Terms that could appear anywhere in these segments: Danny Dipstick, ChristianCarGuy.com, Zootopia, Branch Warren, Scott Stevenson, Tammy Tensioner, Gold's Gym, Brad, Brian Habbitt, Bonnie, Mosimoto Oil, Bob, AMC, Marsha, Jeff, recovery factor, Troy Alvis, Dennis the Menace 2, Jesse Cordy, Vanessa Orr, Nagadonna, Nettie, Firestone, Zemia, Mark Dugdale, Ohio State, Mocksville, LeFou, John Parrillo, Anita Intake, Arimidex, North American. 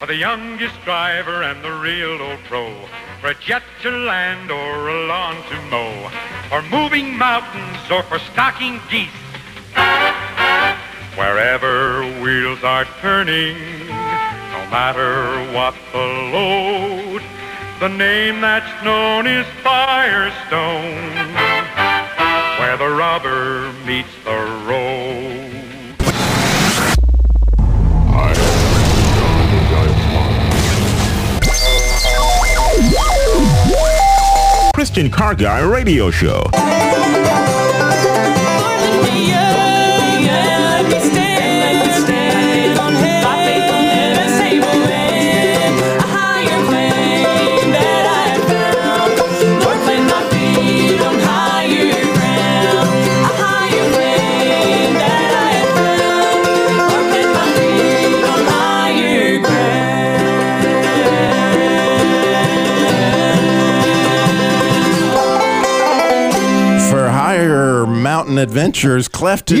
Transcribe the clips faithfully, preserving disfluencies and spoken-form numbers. For the youngest driver and the real old pro, for a jet to land or a lawn to mow, for moving mountains or for stalking geese, wherever wheels are turning, no matter what the load, the name that's known is Firestone, where the rubber meets the road. Christian Car Guy Radio Show. Mountain adventures, clefted,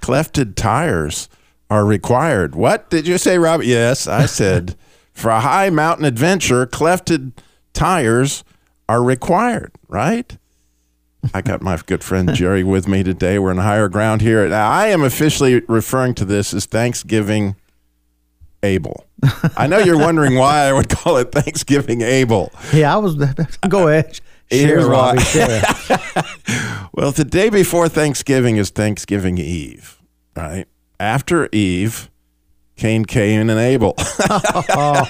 clefted tires are required. What did you say, Robert? Yes, I said for a high mountain adventure, clefted tires are required, right? I got my good friend Jerry with me today. We're in higher ground here. Now, I am officially referring to this as Thanksgiving Able. I know you're wondering why I would call it Thanksgiving Able. Yeah, I was. Go ahead. Sure, Robbie, sure. Well, the day before Thanksgiving is Thanksgiving Eve, right? After Eve, Cain, Cain, and Abel. Oh.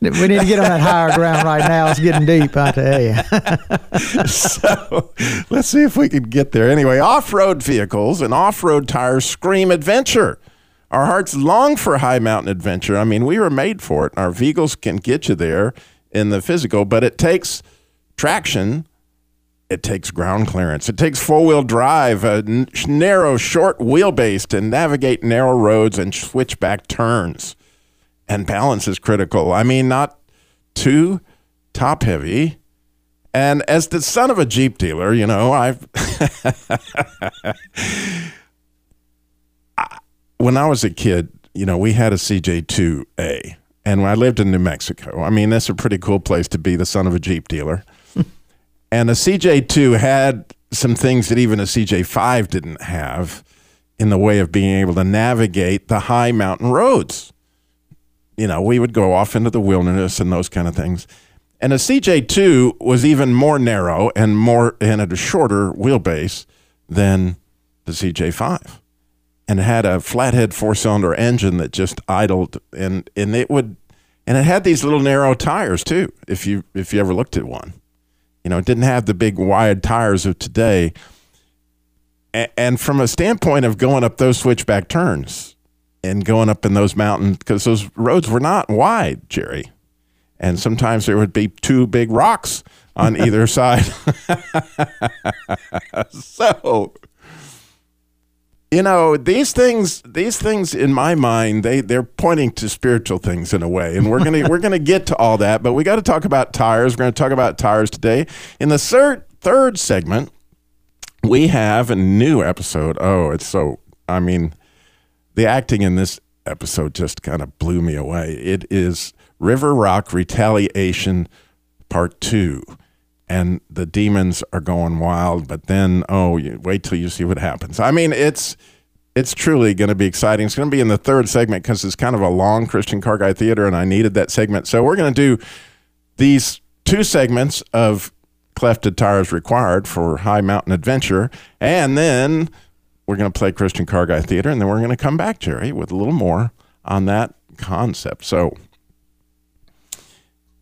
We need to get on that higher ground right now. It's getting deep, I tell you. So let's see if we can get there. Anyway, off-road vehicles and off-road tires scream adventure. Our hearts long for high mountain adventure. I mean, we were made for it. Our vehicles can get you there in the physical, but it takes traction, it takes ground clearance, it takes four-wheel drive, a n- narrow, short wheelbase to navigate narrow roads and switchback turns. And balance is critical. I mean, not too top-heavy. And as the son of a Jeep dealer, you know, I've... I, when I was a kid, you know, we had a C J two A. And when I lived in New Mexico, I mean, that's a pretty cool place to be the son of a Jeep dealer. And a C J two had some things that even a C J five didn't have in the way of being able to navigate the high mountain roads. You know, we would go off into the wilderness and those kind of things. And a C J two was even more narrow and more and at a shorter wheelbase than the C J five. And had a flathead four-cylinder engine that just idled, and and it would, and it had these little narrow tires too. If you if you ever looked at one, you know, it didn't have the big wide tires of today. A- and from a standpoint of going up those switchback turns and going up in those mountains, because those roads were not wide, Jerry, and sometimes there would be two big rocks on either side. So. You know, these things, these things in my mind, they, they're pointing to spiritual things in a way. And we're going to we're gonna get to all that, but we got to talk about tires. We're going to talk about tires today. In the third, third segment, we have a new episode. Oh, it's so, I mean, the acting in this episode just kind of blew me away. It is River Rock Retaliation Part two. And the demons are going wild, but then, oh, you wait till you see what happens. I mean, it's it's truly going to be exciting. It's going to be in the third segment because it's kind of a long Christian Car Guy Theater, and I needed that segment. So we're going to do these two segments of Clefted Tires Required for High Mountain Adventure, and then we're going to play Christian Car Guy Theater, and then we're going to come back, Jerry, with a little more on that concept. So...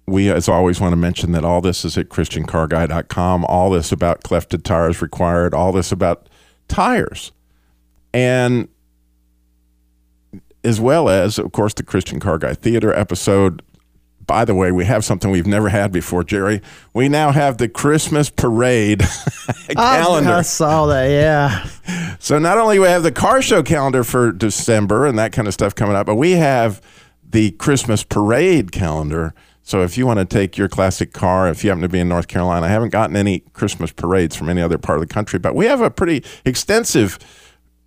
we, as always, want to mention that all this is at Christian Car Guy dot com, all this about clefted tires required, all this about tires, and as well as, of course, the Christian Car Guy Theater episode. By the way, we have something we've never had before, Jerry. We now have the Christmas parade calendar. I, I saw that, yeah. So not only do we have the car show calendar for December and that kind of stuff coming up, but we have the Christmas parade calendar. So if you want to take your classic car, if you happen to be in North Carolina, I haven't gotten any Christmas parades from any other part of the country, but we have a pretty extensive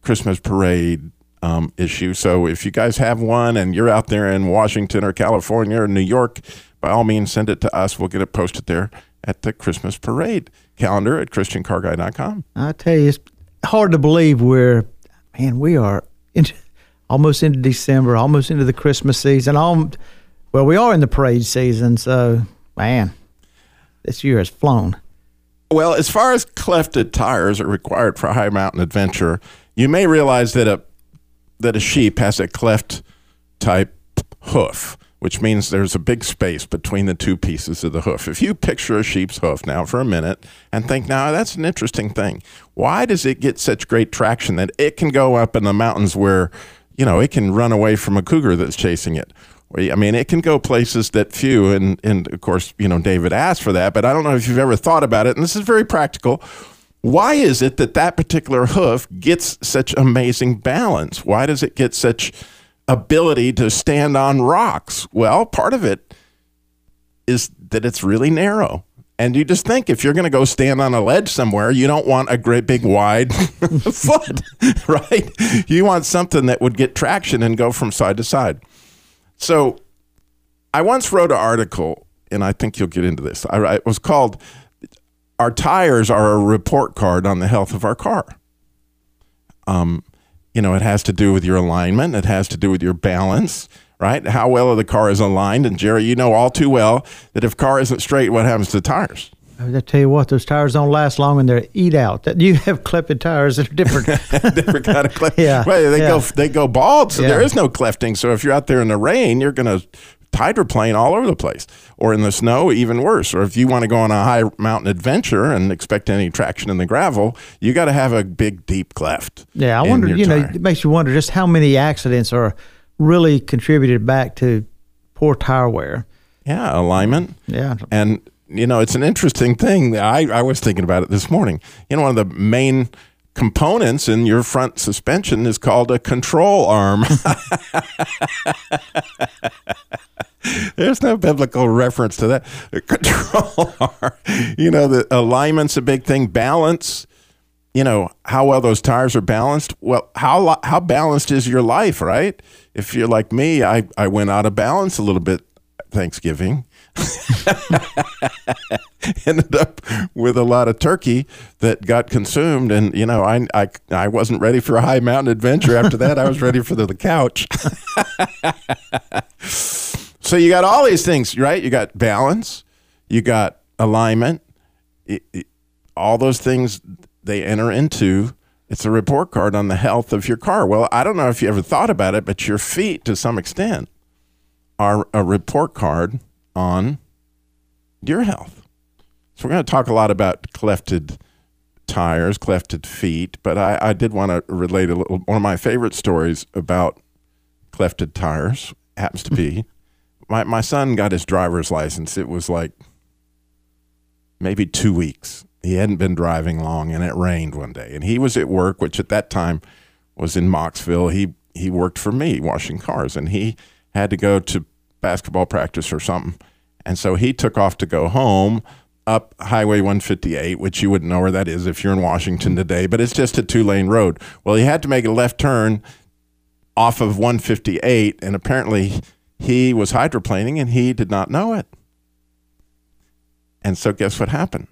Christmas parade um, issue. So if you guys have one and you're out there in Washington or California or New York, by all means, send it to us. We'll get it posted there at the Christmas parade calendar at Christian Car Guy dot com. I tell you, it's hard to believe we're, man, we are in, almost into December, almost into the Christmas season. All, well, we are in the parade season, so, man, this year has flown. Well, as far as clefted tires are required for high mountain adventure, you may realize that a that a sheep has a cleft type hoof, which means there's a big space between the two pieces of the hoof. If you picture a sheep's hoof now for a minute and think, now that's an interesting thing. Why does it get such great traction that it can go up in the mountains where, you know, it can run away from a cougar that's chasing it? I mean, it can go places that few, and, and of course, you know, David asked for that, but I don't know if you've ever thought about it, and this is very practical. Why is it that that particular hoof gets such amazing balance? Why does it get such ability to stand on rocks? Well, part of it is that it's really narrow. And you just think, if you're going to go stand on a ledge somewhere, you don't want a great big wide foot, right? You want something that would get traction and go from side to side. So I once wrote an article, and I think you'll get into this. I, it was called, Our Tires Are a Report Card on the Health of Our Car. Um, you know, it has to do with your alignment. It has to do with your balance, right? How well the car is aligned. And Jerry, you know all too well that if car isn't straight, what happens to the tires? I tell you what, those tires don't last long, and they're eat out. You have clefted tires that are different. different kind of cleft. Yeah, well, they yeah. go they go bald, so yeah. there is no clefting. So if you're out there in the rain, you're going to hydroplane all over the place, or in the snow, even worse. Or if you want to go on a high mountain adventure and expect any traction in the gravel, you got to have a big, deep cleft. Yeah, I wonder. You tire. know, it makes you wonder just how many accidents are really contributed back to poor tire wear. Yeah, alignment. Yeah, and. You know, it's an interesting thing. I, I was thinking about it this morning. You know, one of the main components in your front suspension is called a control arm. There's no biblical reference to that. A control arm. You know, the alignment's a big thing. Balance. You know, how well those tires are balanced. Well, how how balanced is your life, right? If you're like me, I, I went out of balance a little bit Thanksgiving. Ended up with a lot of turkey that got consumed, and you know, I I, I wasn't ready for a high mountain adventure after that. I was ready for the, the couch. So you got all these things, right? You got balance, you got alignment, it, it, all those things they enter into. It's a report card on the health of your car. Well, I don't know if you ever thought about it, but your feet, to some extent, are a report card on your health. So we're going to talk a lot about clefted tires, clefted feet, but I, I did want to relate a little. One of my favorite stories about clefted tires happens to be my, my son got his driver's license. It was like maybe two weeks. He hadn't been driving long, and it rained one day, and he was at work, which at that time was in Mocksville. He, he worked for me washing cars, and he had to go to basketball practice or something. And so he took off to go home up Highway one fifty-eight, which you wouldn't know where that is if you're in Washington today, but it's just a two-lane road. Well, he had to make a left turn off of one fifty-eight, and apparently he was hydroplaning, and he did not know it. And so guess what happened?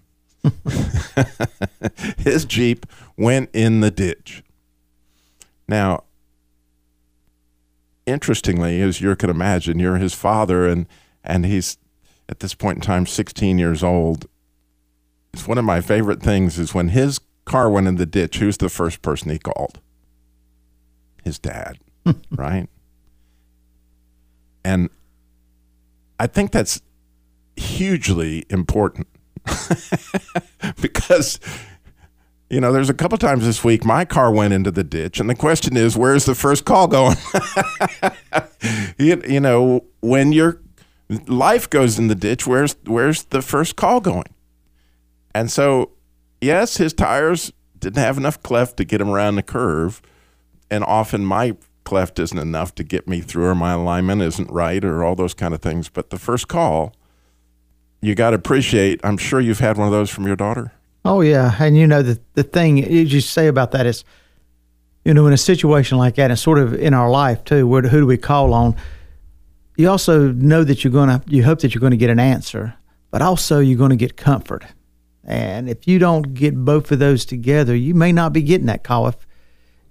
His Jeep went in the ditch. Now, interestingly, as you can imagine, you're his father, and and he's, at this point in time, sixteen years old. It's one of my favorite things is when his car went in the ditch, who's the first person he called? His dad, right? And I think that's hugely important because, you know, there's a couple times this week my car went into the ditch, and the question is, where's the first call going? you, you know, when your life goes in the ditch, where's where's the first call going? And so, yes, his tires didn't have enough cleft to get him around the curve, and often my cleft isn't enough to get me through, or my alignment isn't right, or all those kind of things. But the first call, you got to appreciate. I'm sure you've had one of those from your daughter. Oh, yeah. And, you know, the, the thing, as you say about that, is you know, in a situation like that, and sort of in our life too, where who do we call on? You also know that you're going to, you hope that you're going to get an answer, but also you're going to get comfort. And if you don't get both of those together, you may not be getting that call. If,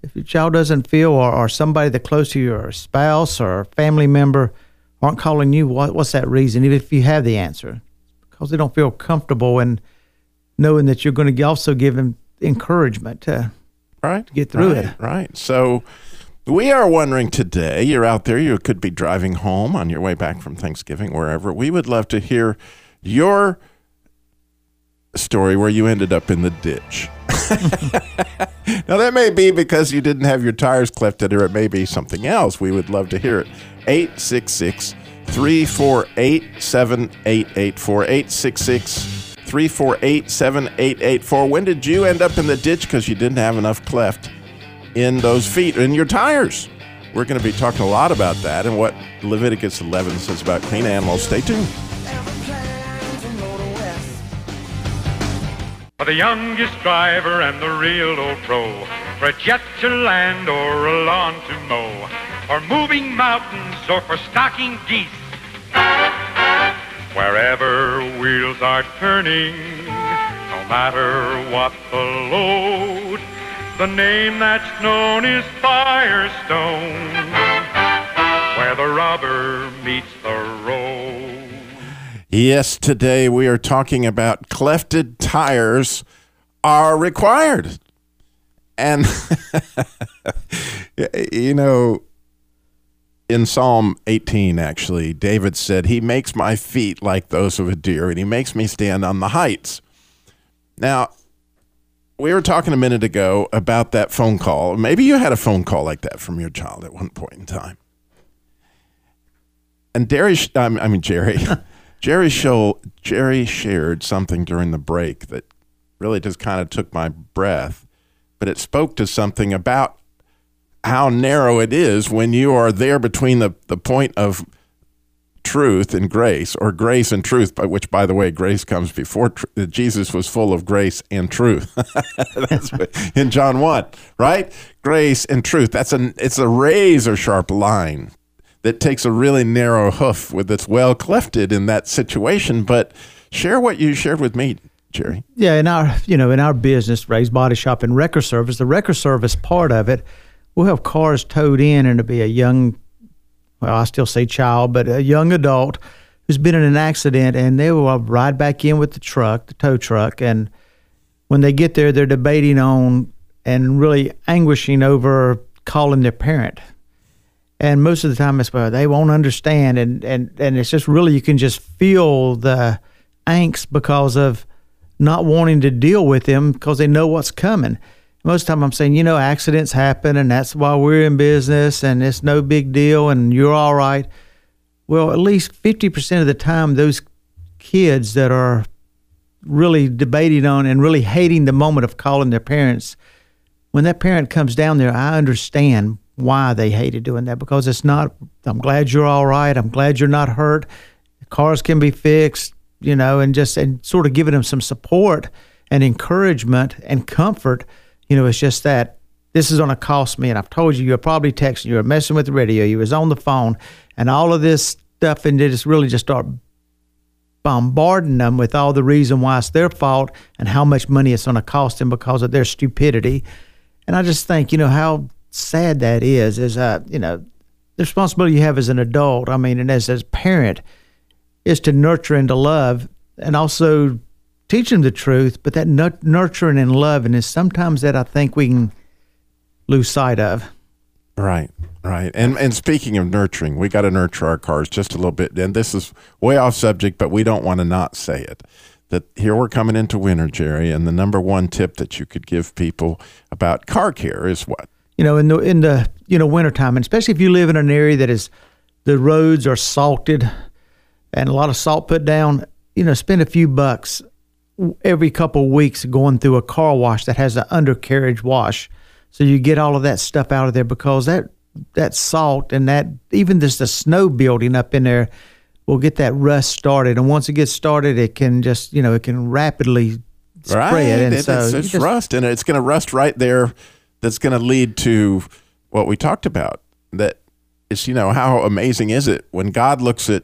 if your child doesn't feel, or, or somebody that close to you, or a spouse or a family member aren't calling you, what, what's that reason? Even if you have the answer, because they don't feel comfortable in knowing that you're going to also give them encouragement to, right, to get through right, it. Right. So we are wondering today, you're out there, you could be driving home on your way back from Thanksgiving, wherever. We would love to hear your story where you ended up in the ditch. Now, that may be because you didn't have your tires clipped, or it may be something else. We would love to hear it. eight six six, three four eight, seven eight eight four. eight six six, three four eight, seven eight eight four. When did you end up in the ditch because you didn't have enough cleft in those feet, in your tires? We're going to be talking a lot about that and what Leviticus eleven says about clean animals. Stay tuned. For the youngest driver and the real old pro, for a jet to land or a lawn to mow, for moving mountains or for stalking geese, wherever wheels are turning, no matter what the load, the name that's known is Firestone, where the rubber meets the road. Yes, today we are talking about clefted tires are required. And, you know, in Psalm eighteen, actually, David said, he makes my feet like those of a deer, and he makes me stand on the heights. Now, we were talking a minute ago about that phone call. Maybe you had a phone call like that from your child at one point in time. And Jerry, I mean, Jerry, Jerry, Scho- Jerry shared something during the break that really just kind of took my breath, but it spoke to something about how narrow it is when you are there between the, the point of truth and grace, or grace and truth, by which, by the way, grace comes before tr- Jesus was full of grace and truth. That's what, in John one, right? Grace and truth. That's an it's a razor sharp line that takes a really narrow hoof with that's well clefted in that situation. But share what you shared with me, Jerry. Yeah, in our you know in our business, Ray's Body Shop and Wrecker Service, the Wrecker Service part of it. We'll have cars towed in, and it'll be a young, well, I still say child, but a young adult who's been in an accident, and they will ride back in with the truck, the tow truck, and when they get there, they're debating on and really anguishing over calling their parent. And most of the time, it's, well, they won't understand, and, and, and it's just really, you can just feel the angst because of not wanting to deal with them because they know what's coming. Most of the time I'm saying, you know, accidents happen, and that's why we're in business, and it's no big deal, and you're all right. Well, at least fifty percent of the time, those kids that are really debating on and really hating the moment of calling their parents, when that parent comes down there, I understand why they hated doing that, because it's not, I'm glad you're all right, I'm glad you're not hurt, cars can be fixed, you know, and just and sort of giving them some support and encouragement and comfort. You know, it's just that this is going to cost me, and I've told you, you're probably texting, you were messing with the radio, you was on the phone, and all of this stuff, and they just really just start bombarding them with all the reason why it's their fault and how much money it's going to cost them because of their stupidity. And I just think, you know, how sad that is, is, uh, you know, the responsibility you have as an adult, I mean, and as a parent, is to nurture and to love, and also teach them the truth, but that nurturing and loving is sometimes that I think we can lose sight of. Right, right. And and speaking of nurturing, we got to nurture our cars just a little bit. And this is way off subject, but we don't want to not say it. That here we're coming into winter, Jerry, and the number one tip that you could give people about car care is what? You know, in the in the you know wintertime, and especially if you live in an area that is the roads are salted and a lot of salt put down, you know, spend a few bucks every couple of weeks going through a car wash that has an undercarriage wash. So you get all of that stuff out of there, because that that salt and that even just the snow building up in there will get that rust started. And once it gets started, it can just, you know, it can rapidly spread. Right. And it, so it's it's just, rust, and it's going to rust right there. that's going to lead to what we talked about. That is, you know, how amazing is it when God looks at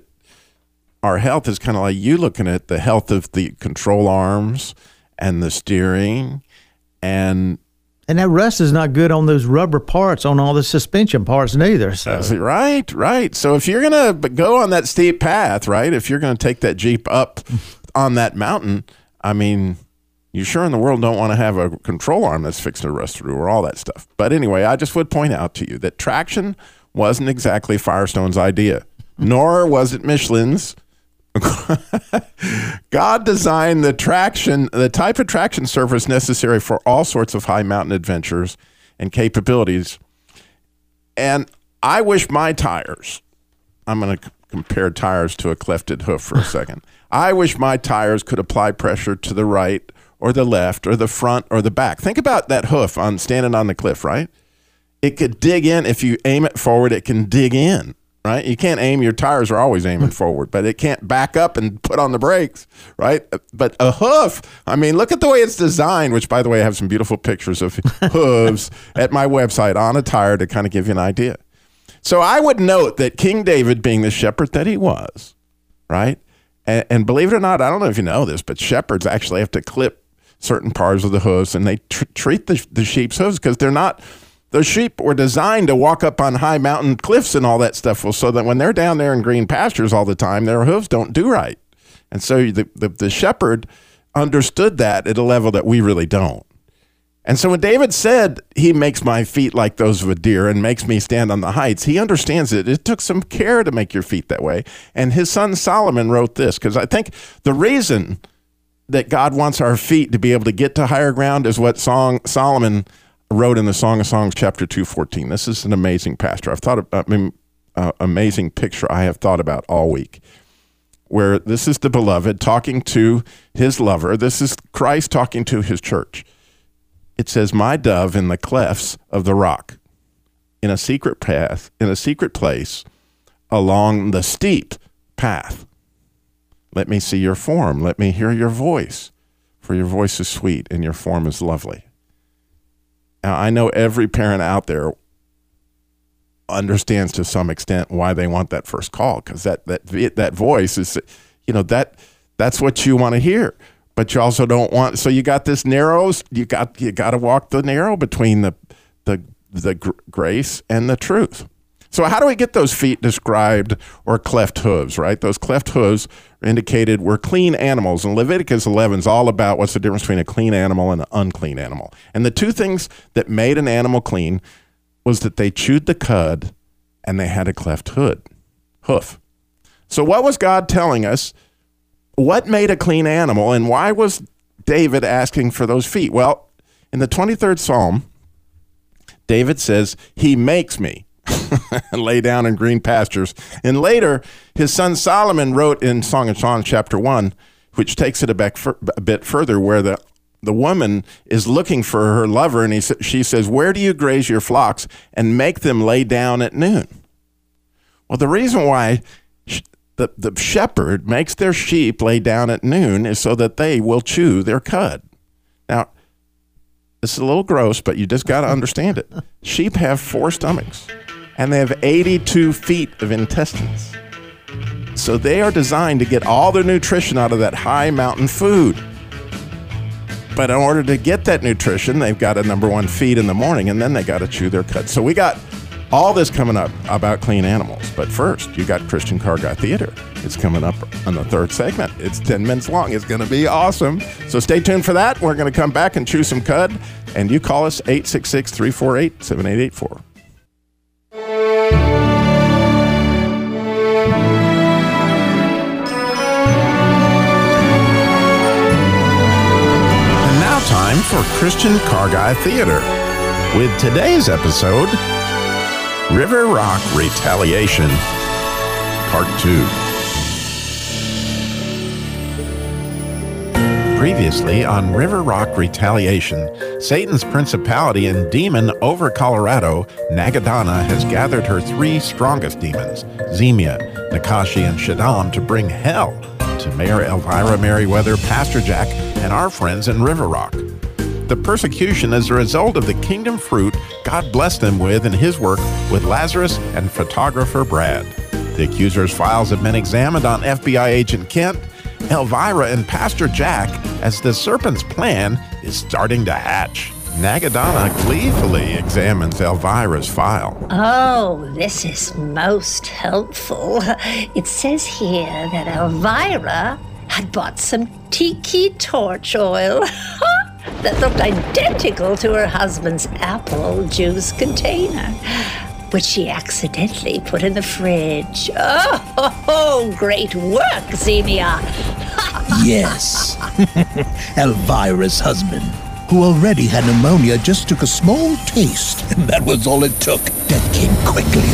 our health is kind of like you looking at the health of the control arms and the steering, and and that rust is not good on those rubber parts, on all the suspension parts neither. So. Right, right. So if you're going to go on that steep path, right, if you're going to take that Jeep up on that mountain, I mean, you sure in the world don't want to have a control arm that's fixing to rust through or all that stuff. But anyway, I just would point out to you that traction wasn't exactly Firestone's idea, nor was it Michelin's. God designed the traction, the type of traction surface necessary for all sorts of high mountain adventures and capabilities. And I wish my tires, I'm going to c- compare tires to a clefted hoof for a second. I wish my tires could apply pressure to the right or the left or the front or the back. Think about that hoof on standing on the cliff, right? It could dig in. If you aim it forward, it can dig in. Right? You can't aim. Your tires are always aiming forward, but it can't back up and put on the brakes, right? But a hoof, I mean, look at the way it's designed, which, by the way, I have some beautiful pictures of hooves at my website on a tire to kind of give you an idea. So I would note that King David, being the shepherd that he was, right? And, and believe it or not, I don't know if you know this, but shepherds actually have to clip certain parts of the hooves, and they tr- treat the, the sheep's hooves because they're not... The sheep were designed to walk up on high mountain cliffs and all that stuff, so that when they're down there in green pastures all the time, their hooves don't do right. And so the, the, the shepherd understood that at a level that we really don't. And so when David said, he makes my feet like those of a deer and makes me stand on the heights, he understands it. It took some care to make your feet that way. And his son Solomon wrote this, because I think the reason that God wants our feet to be able to get to higher ground is what song Solomon wrote in the Song of Songs, chapter two fourteen. This is an amazing pastor. I've thought about, I mean, uh, amazing picture I have thought about all week, where this is the beloved talking to his lover. This is Christ talking to his church. It says, my dove in the clefts of the rock, in a secret path, in a secret place, along the steep path. Let me see your form. Let me hear your voice, for your voice is sweet and your form is lovely. Now, I know every parent out there understands to some extent why they want that first call, because that that that voice is, you know, that that's what you want to hear, but you also don't want. So you got this narrow. You got you got to walk the narrow between the the the gr- grace and the truth. So how do we get those feet described, or cleft hooves, right? Those cleft hooves are indicated were clean animals. And Leviticus eleven is all about what's the difference between a clean animal and an unclean animal. And the two things that made an animal clean was that they chewed the cud and they had a cleft hood, hoof. So what was God telling us? What made a clean animal, and why was David asking for those feet? Well, in the twenty-third Psalm, David says, he makes me and lay down in green pastures. And later, his son Solomon wrote in Song of Songs chapter one, which takes it a, back for, a bit further, where the, the woman is looking for her lover, and he, she says, where do you graze your flocks and make them lay down at noon? Well, the reason why sh- the, the shepherd makes their sheep lay down at noon is so that they will chew their cud. Now, it's a little gross, but you just got to understand it. Sheep have four stomachs, and they have eighty-two feet of intestines. So they are designed to get all their nutrition out of that high mountain food. But in order to get that nutrition, they've got to, number one, feed in the morning, and then they got to chew their cud. So we got all this coming up about clean animals. But first, you got Christian Car Guy Theater. It's coming up on the third segment. It's ten minutes long. It's going to be awesome. So stay tuned for that. We're going to come back and chew some cud. And you call us eight six six, three four eight, seven eight eight four. Time for Christian Car Guy Theater with today's episode, River Rock Retaliation, Part two. Previously on River Rock Retaliation, Satan's principality and demon over Colorado, Nagadonna, has gathered her three strongest demons, Zemia, Nakashi, and Shaddam, to bring hell to Mayor Elvira Meriwether, Pastor Jack, and our friends in River Rock. the persecution as a result of the kingdom fruit God blessed them with in his work with Lazarus and photographer Brad. The accuser's files have been examined on F B I agent Kent, Elvira, and Pastor Jack as the serpent's plan is starting to hatch. Nagadonna gleefully examines Elvira's file. Oh, this is most helpful. It says here that Elvira had bought some tiki torch oil that looked identical to her husband's apple juice container, which she accidentally put in the fridge. Oh, ho, ho, great work, Zemia. Yes, Elvira's husband, who already had pneumonia, just took a small taste, and that was all it took. Death came quickly.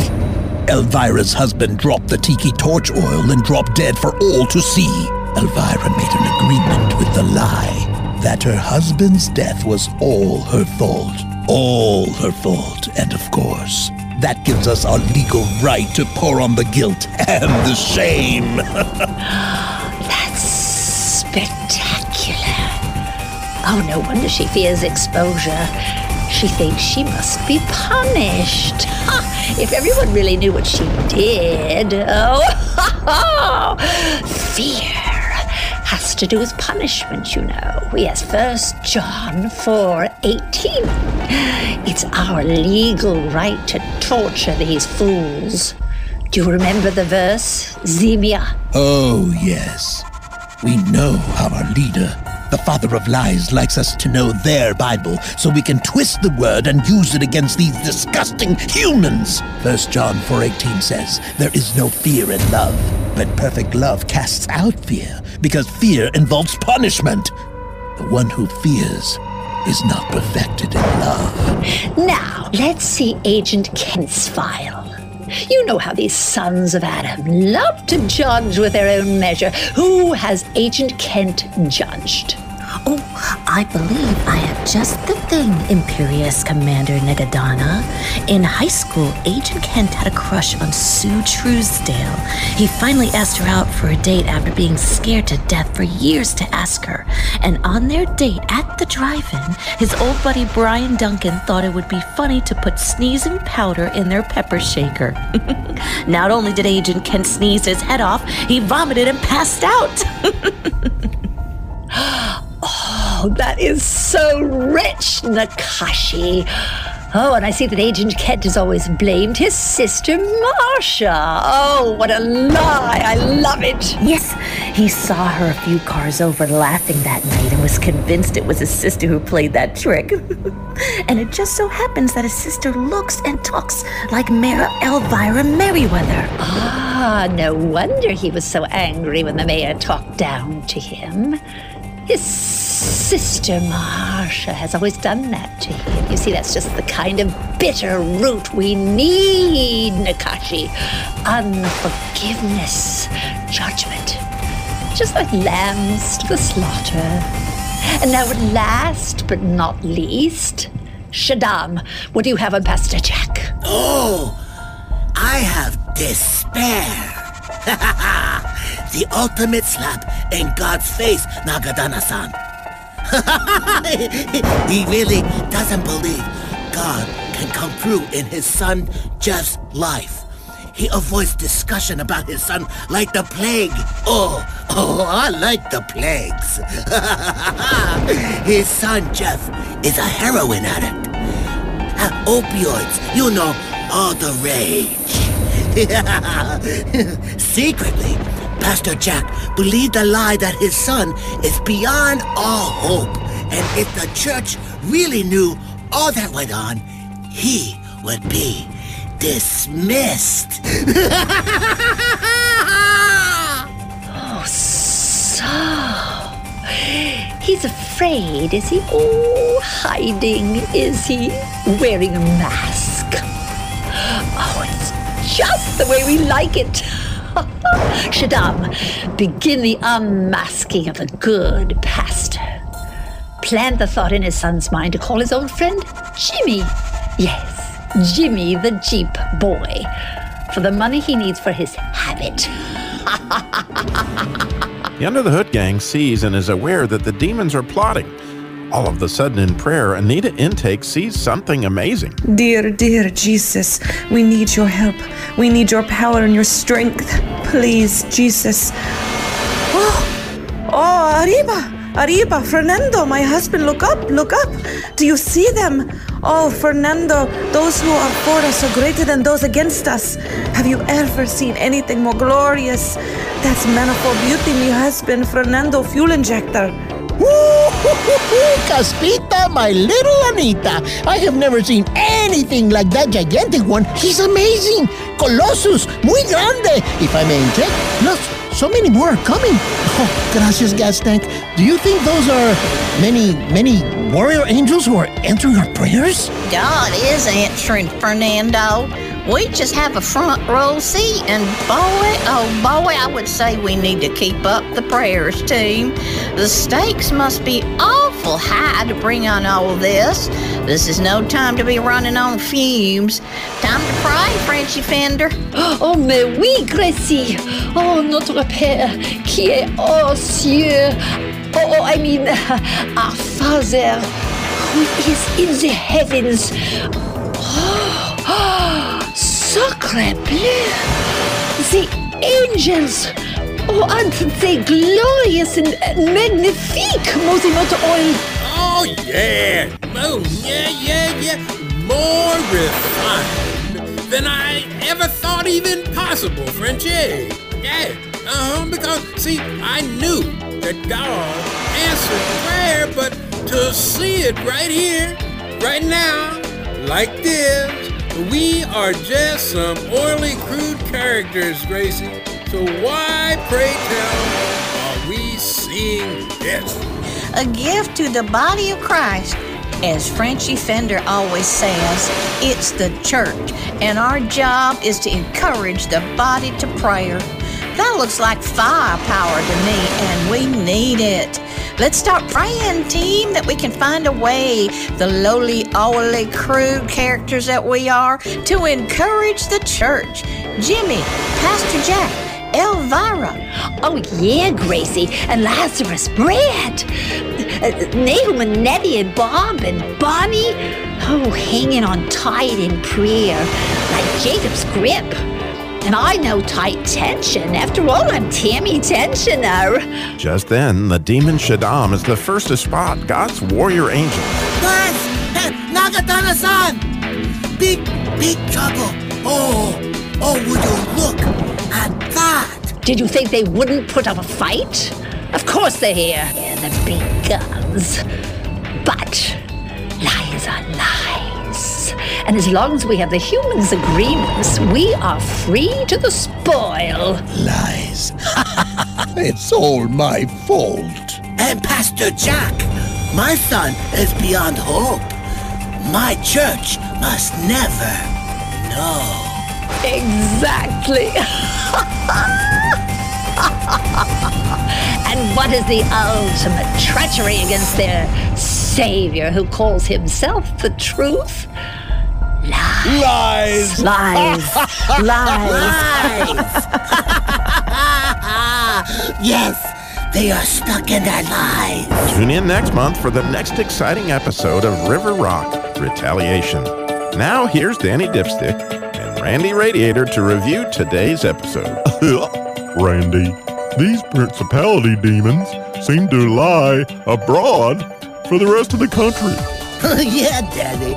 Elvira's husband dropped the tiki torch oil and dropped dead for all to see. Elvira made an agreement with the lie that her husband's death was all her fault. All her fault. And of course, that gives us our legal right to pour on the guilt and the shame. That's spectacular. Oh, no wonder she fears exposure. She thinks she must be punished. Ha! If everyone really knew what she did. Oh, ho, ho. Fear has to do with punishment, you know. Yes, First John four eighteen. It's our legal right to torture these fools. Do you remember the verse, Zemia? Oh, yes. We know how our leader, the father of lies, likes us to know their Bible so we can twist the word and use it against these disgusting humans. First John four eighteen says, "There is no fear in love, but perfect love casts out fear, because fear involves punishment. The one who fears is not perfected in love." Now, let's see Agent Kent's file. You know how these sons of Adam love to judge with their own measure. Who has Agent Kent judged? Oh, I believe I have just the thing, Imperious Commander Nagadonna. In high school, Agent Kent had a crush on Sue Truesdale. He finally asked her out for a date after being scared to death for years to ask her. And on their date at the drive-in, his old buddy Brian Duncan thought it would be funny to put sneezing powder in their pepper shaker. Not only did Agent Kent sneeze his head off, he vomited and passed out. Oh, that is so rich, Nakashi. Oh, and I see that Agent Kent has always blamed his sister, Marsha. Oh, what a lie. I love it. Yes, he saw her a few cars over laughing that night and was convinced it was his sister who played that trick. And it just so happens that his sister looks and talks like Mayor Elvira Meriwether. Ah, no wonder he was so angry when the mayor talked down to him. His sister Marsha has always done that to him. You see, that's just the kind of bitter root we need, Nakashi. Unforgiveness, judgment. Just like lambs to the slaughter. And now at last, but not least, Shaddam, what do you have on Pastor Jack? Oh, I have despair. The ultimate slap in God's face, Nagadonna-san. He really doesn't believe God can come through in his son Jeff's life. He avoids discussion about his son like the plague. Oh, oh, I like the plagues. His son Jeff is a heroin addict. Uh, opioids, you know, all the rage. Secretly, Pastor Jack believed the lie that his son is beyond all hope, and if the church really knew all that went on, he would be dismissed. Oh, so he's afraid, is he? Oh, hiding, is he? Wearing a mask? Oh, it's just the way we like it. Shaddam, begin the unmasking of the good pastor. Plant the thought in his son's mind to call his old friend Jimmy. Yes, Jimmy the Jeep boy. For the money he needs for his habit. The Under the Hood gang sees and is aware that the demons are plotting. All of a sudden in prayer, Anita Intake sees something amazing. Dear, dear Jesus, we need your help. We need your power and your strength. Please, Jesus. Oh, oh, arriba, arriba, Fernando, my husband, look up, look up. Do you see them? Oh, Fernando, those who are for us are greater than those against us. Have you ever seen anything more glorious? That's manifold beauty, my husband, Fernando, fuel injector. Woo-hoo-hoo-hoo, Caspita, my little Anita. I have never seen anything like that gigantic one. He's amazing. Colossus, muy grande. If I may inject, look, so many more are coming. Oh, gracias, Gastank. Do you think those are many, many warrior angels who are answering our prayers? God is answering, Fernando. We just have a front row seat, and boy, oh boy, I would say we need to keep up the prayers, team. The stakes must be awful high to bring on all this. This is no time to be running on fumes. Time to pray, Frenchie Fender. Oh, mais oui, Gracie. Oh, notre Père, qui est aux cieux. Oh, oh I mean, our Father, who is in the heavens. Oh, oh. Sacre bleu! The angels! Oh, aren't they glorious and magnifique, Mosimoto Oil? Oh, yeah! Oh, yeah, yeah, yeah! More refined than I ever thought even possible, Frenchie! Yeah, uh-huh, because, see, I knew that God answered prayer, but to see it right here, right now, like this, we are just some oily, crude characters, Gracie. So why, pray tell, are we seeing this? A gift to the body of Christ. As Frenchie Fender always says, it's the church, and our job is to encourage the body to prayer. That looks like firepower to me, and we need it. Let's start praying, team, that we can find a way, the lowly, owly, crude characters that we are, to encourage the church. Jimmy, Pastor Jack, Elvira. Oh, yeah, Gracie, and Lazarus, Brad, uh, Nahum and Nettie and Bob and Bonnie. Oh, hanging on tight in prayer, like Jacob's grip. And I know tight tension. After all, I'm Tammy Tensioner. Just then, the demon Shaddam is the first to spot God's warrior angel. Guys, hey, Nagadonna-san! Big, big trouble. Oh, oh, would you look at that? Did you think they wouldn't put up a fight? Of course they're here. Yeah, the big guns. But lies are lies. And as long as we have the humans' agreements, we are free to the spoil. Lies. It's all my fault. And Pastor Jack, my son is beyond hope. My church must never know. Exactly. And what is the ultimate treachery against their savior who calls himself the truth? Lies. Lies. Lies. Lies. Lies. Yes, they are stuck in their lies. Tune in next month for the next exciting episode of River Rock Retaliation. Now here's Danny Dipstick and Randy Radiator to review today's episode. Randy, these principality demons seem to lie abroad for the rest of the country. Yeah, Daddy.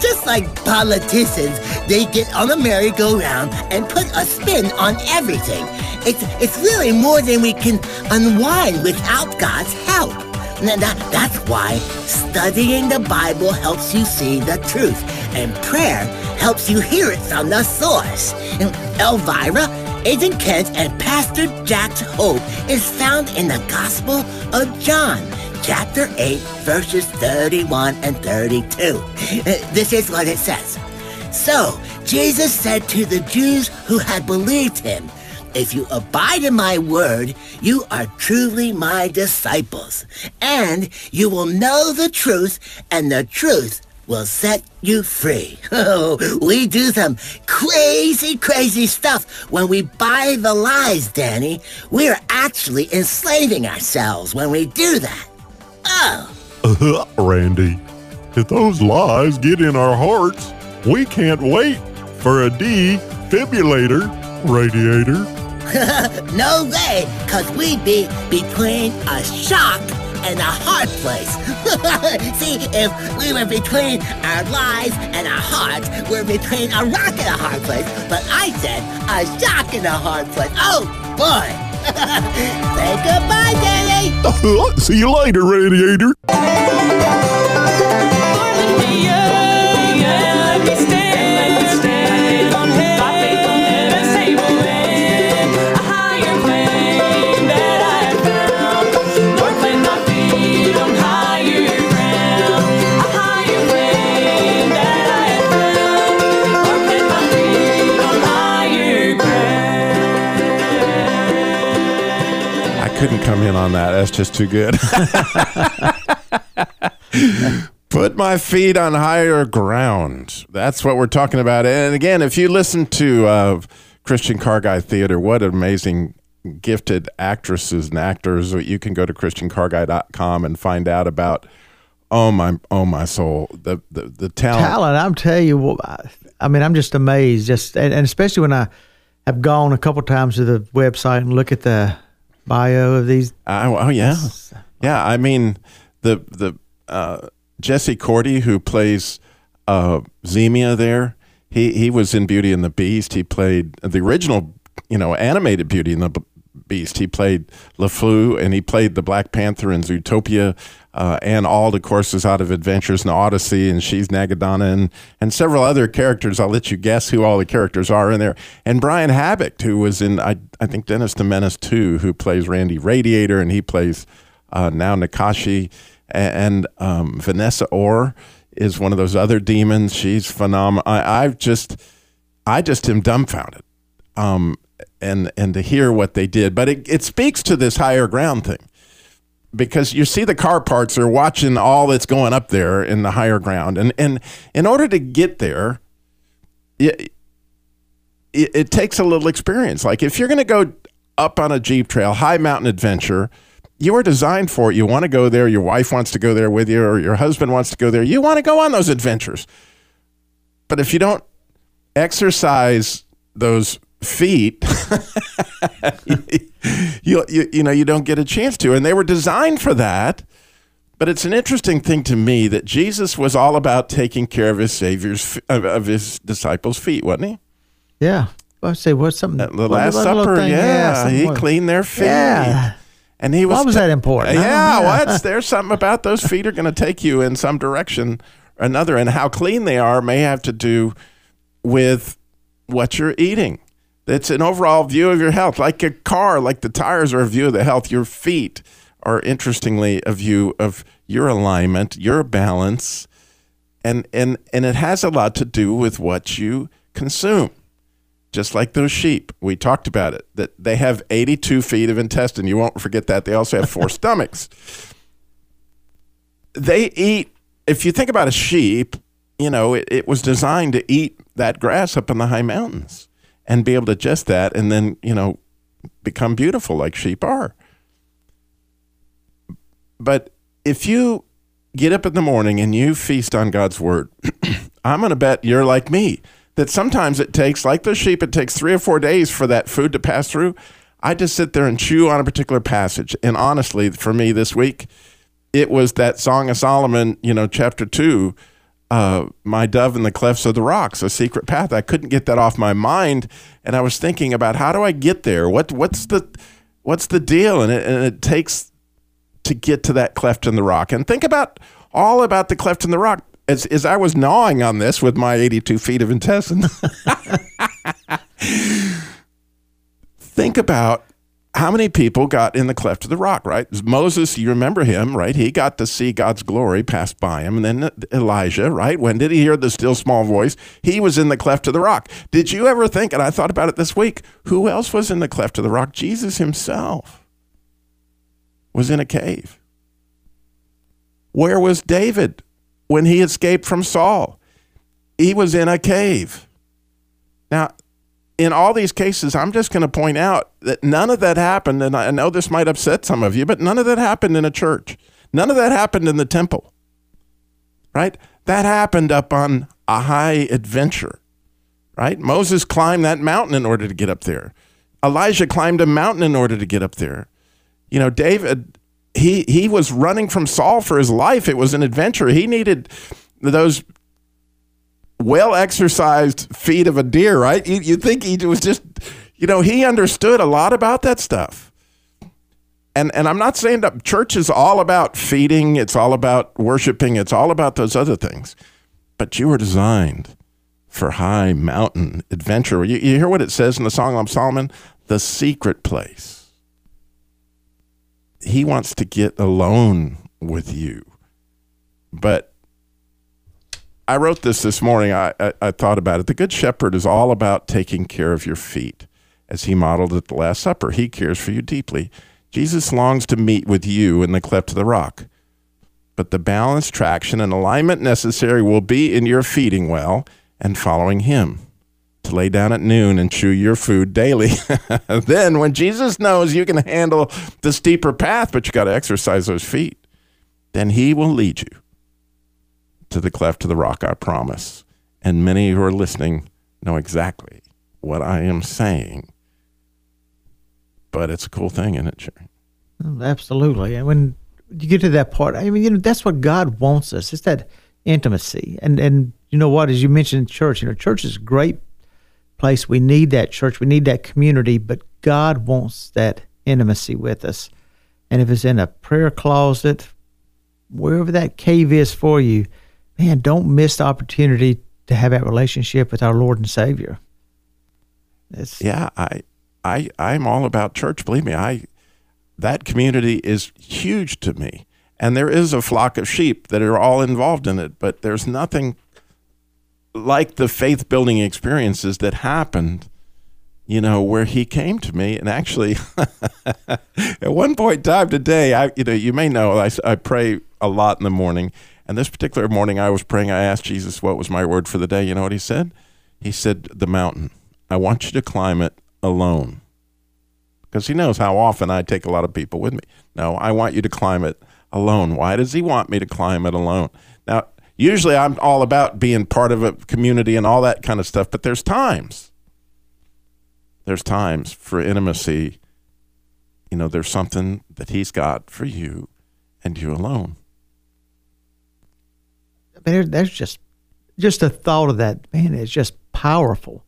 Just like politicians, they get on a merry-go-round and put a spin on everything. It's it's really more than we can unwind without God's help. And that, that's why studying the Bible helps you see the truth, and prayer helps you hear it from the source. And Elvira, Agent Kent, and Pastor Jack's hope is found in the Gospel of John. Chapter eight, verses thirty-one and thirty-two. This is what it says. So, Jesus said to the Jews who had believed him, "If you abide in my word, you are truly my disciples, and you will know the truth, and the truth will set you free." Oh, we do some crazy, crazy stuff when we buy the lies, Danny. We're actually enslaving ourselves when we do that. Oh, Uh, Randy, if those lies get in our hearts, we can't wait for a defibrillator radiator. No way, because we'd be between a shock and a hard place. See, if we were between our lives and our hearts, we're between a rock and a hard place. But I said a shock and a hard place. Oh, boy. Say goodbye, Danny. See you later, Radiator. Couldn't come in on that. That's just too good. Put my feet on higher ground. That's what we're talking about. And again, if you listen to uh, Christian Car Guy Theater, what amazing gifted actresses and actors. You can go to Christian Car Guy dot com and find out about, oh my, oh my soul, the the, the talent. Talent, I'm telling you, well, I, I mean, I'm just amazed. Just and, and especially when I have gone a couple times to the website and look at the bio of these. Uh, oh yeah, yeah. I mean, the the uh, Jesse Cordy, who plays uh, Zemia there, he he was in Beauty and the Beast. He played the original, you know, animated Beauty and the Beast. He played LeFou, and he played the Black Panther in Zootopia, uh, and all the courses out of Adventures in Odyssey. And she's Nagadonna, and and several other characters. I'll let you guess who all the characters are in there. And Brian Habbitt, who was in I I think Dennis the Menace two, who plays Randy Radiator, and he plays uh, now Nakashi, and, and um, Vanessa Orr is one of those other demons. She's phenomenal. I, I've just I just am dumbfounded. Um, And, and to hear what they did. But it, it speaks to this higher ground thing, because you see the car parts are watching all that's going up there in the higher ground. And, and in order to get there, it, it, it takes a little experience. Like if you're going to go up on a Jeep trail, high mountain adventure, you are designed for it. You want to go there. Your wife wants to go there with you, or your husband wants to go there. You want to go on those adventures. But if you don't exercise those feet, you, you you know you don't get a chance to, and they were designed for that. But it's an interesting thing to me that Jesus was all about taking care of his Savior's of, of his disciples' feet, wasn't he? Yeah, well, I say what's something that the Last what, Supper. Thing, yeah, yeah he was. Cleaned their feet, yeah. And he was. Why was that important? Yeah, yeah. What's there's something about those feet are going to take you in some direction or another, and how clean they are may have to do with what you're eating. It's an overall view of your health. Like a car, like the tires are a view of the health. Your feet are, interestingly, a view of your alignment, your balance, and and and it has a lot to do with what you consume. Just like those sheep. We talked about it, that they have eighty-two feet of intestine. You won't forget that. They also have four stomachs. They eat, if you think about a sheep, you know, it, it was designed to eat that grass up in the high mountains and be able to digest that, and then, you know, become beautiful like sheep are. But if you get up in the morning and you feast on God's word, I'm going to bet you're like me, that sometimes it takes, like the sheep, it takes three or four days for that food to pass through. I just sit there and chew on a particular passage. And honestly, for me this week, it was that Song of Solomon, you know, chapter two, Uh, my dove in the clefts of the rocks, a secret path. I couldn't get that off my mind, and I was thinking about how do I get there? What what's the what's the deal? And it, and it takes to get to that cleft in the rock. And think about all about the cleft in the rock as as I was gnawing on this with my eighty-two feet of intestine. Think about how many people got in the cleft of the rock, right? Moses, you remember him, right? He got to see God's glory pass by him. And then Elijah, right? When did he hear the still small voice? He was in the cleft of the rock. Did you ever think, and I thought about it this week, who else was in the cleft of the rock? Jesus himself was in a cave. Where was David when he escaped from Saul? He was in a cave. Now, in all these cases, I'm just going to point out that none of that happened, and I know this might upset some of you, but none of that happened in a church. None of that happened in the temple, right? That happened up on a high adventure, right? Moses climbed that mountain in order to get up there. Elijah climbed a mountain in order to get up there. You know, David, he he was running from Saul for his life. It was an adventure. He needed those well-exercised feet of a deer, right? You, you think he was just, you know, he understood a lot about that stuff. And and I'm not saying that church is all about feeding. It's all about worshiping. It's all about those other things. But you were designed for high mountain adventure. You, you hear what it says in the Song of Solomon? The secret place. He wants to get alone with you. But I wrote this this morning. I, I, I thought about it. The Good Shepherd is all about taking care of your feet. As he modeled at the Last Supper, he cares for you deeply. Jesus longs to meet with you in the cleft of the rock, but the balance, traction, and alignment necessary will be in your feeding well and following him, to lay down at noon and chew your food daily. Then when Jesus knows you can handle the steeper path, but you got to exercise those feet, then he will lead you to the cleft of the rock, I promise. And many who are listening know exactly what I am saying. But it's a cool thing, isn't it, Jerry? Absolutely. And when you get to that part, I mean, you know, that's what God wants us. It's that intimacy. And and you know what, as you mentioned, church, you know, church is a great place. We need that church. We need that community. But God wants that intimacy with us. And if it's in a prayer closet, wherever that cave is for you, man, don't miss the opportunity to have that relationship with our Lord and Savior. It's, yeah, I... I, I'm all about church. Believe me, I that community is huge to me. And there is a flock of sheep that are all involved in it, but there's nothing like the faith-building experiences that happened, you know, where he came to me. And actually, at one point in time today, I, you know, you may know, I, I pray a lot in the morning. And this particular morning I was praying, I asked Jesus what was my word for the day. You know what he said? He said, the mountain. I want you to climb it alone, because he knows how often I take a lot of people with me. No, I want you to climb it alone. Why does he want me to climb it alone? Now, usually I'm all about being part of a community and all that kind of stuff, but there's times. There's times for intimacy. You know, there's something that he's got for you and you alone. I mean, there's just, just the thought of that, man, it's just powerful.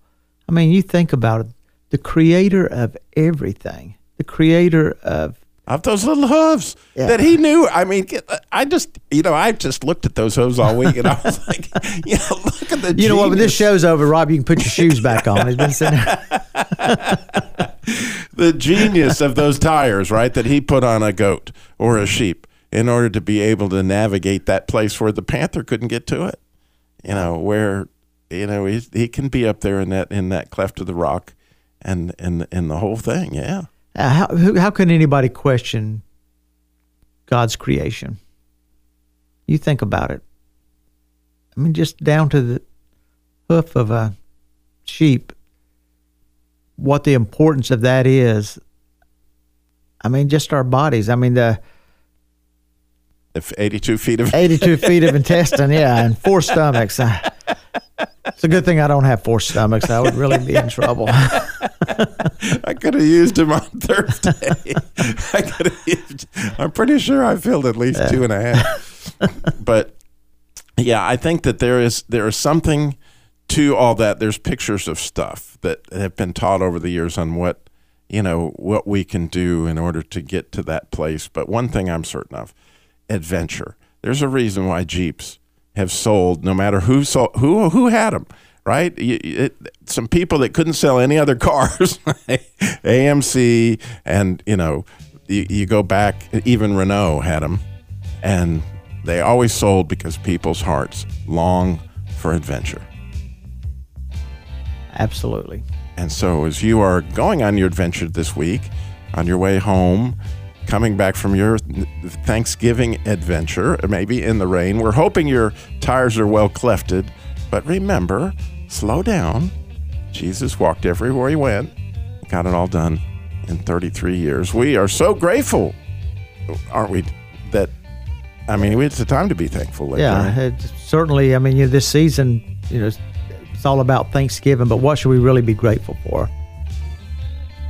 I mean, you think about it. The creator of everything, the creator of... Of those little hooves yeah. that he knew. I mean, I just, you know, I just looked at those hooves all week and I was like, you know, look at the You genius. Know what, when this show's over, Rob, you can put your shoes back on. It's been sitting there. The genius of those tires, right, that he put on a goat or a sheep in order to be able to navigate that place where the panther couldn't get to it. You know, where, you know, he, he can be up there in that in that cleft of the rock. And, and and the whole thing, yeah. Uh, how how can anybody question God's creation? You think about it. I mean, just down to the hoof of a sheep, what the importance of that is. I mean, just our bodies. I mean, the... If eighty-two feet of... eighty-two feet of intestine, yeah, and four stomachs. I, it's a good thing I don't have four stomachs. I would really be in trouble. I could have used them on Thursday. I could have used, I'm pretty sure I filled at least two and a half. But yeah, I think that there is there is something to all that. There's pictures of stuff that have been taught over the years on what, you know, what we can do in order to get to that place. But one thing I'm certain of, adventure. There's a reason why Jeeps have sold, no matter who sold, who who had them, right? It, it, some people that couldn't sell any other cars, A M C, and you know, you, you go back, even Renault had them, and they always sold because people's hearts long for adventure. Absolutely. And so as you are going on your adventure this week, on your way home, coming back from your Thanksgiving adventure, maybe in the rain, we're hoping your tires are well clefted, but remember, slow down. Jesus walked everywhere he went, got it all done in thirty-three years. We are so grateful, aren't we, that I mean, it's a time to be thankful. Like, yeah, right? Certainly. I mean, you know, this season, you know, it's all about Thanksgiving, but what should we really be grateful for?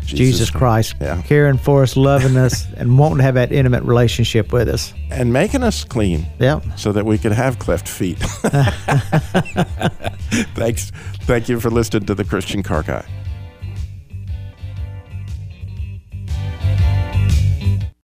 Jesus, Jesus Christ, yeah. Caring for us, loving us, and wanting to have that intimate relationship with us. And making us clean. Yep. So that we could have cleft feet. Thanks. Thank you for listening to The Christian Car Guy.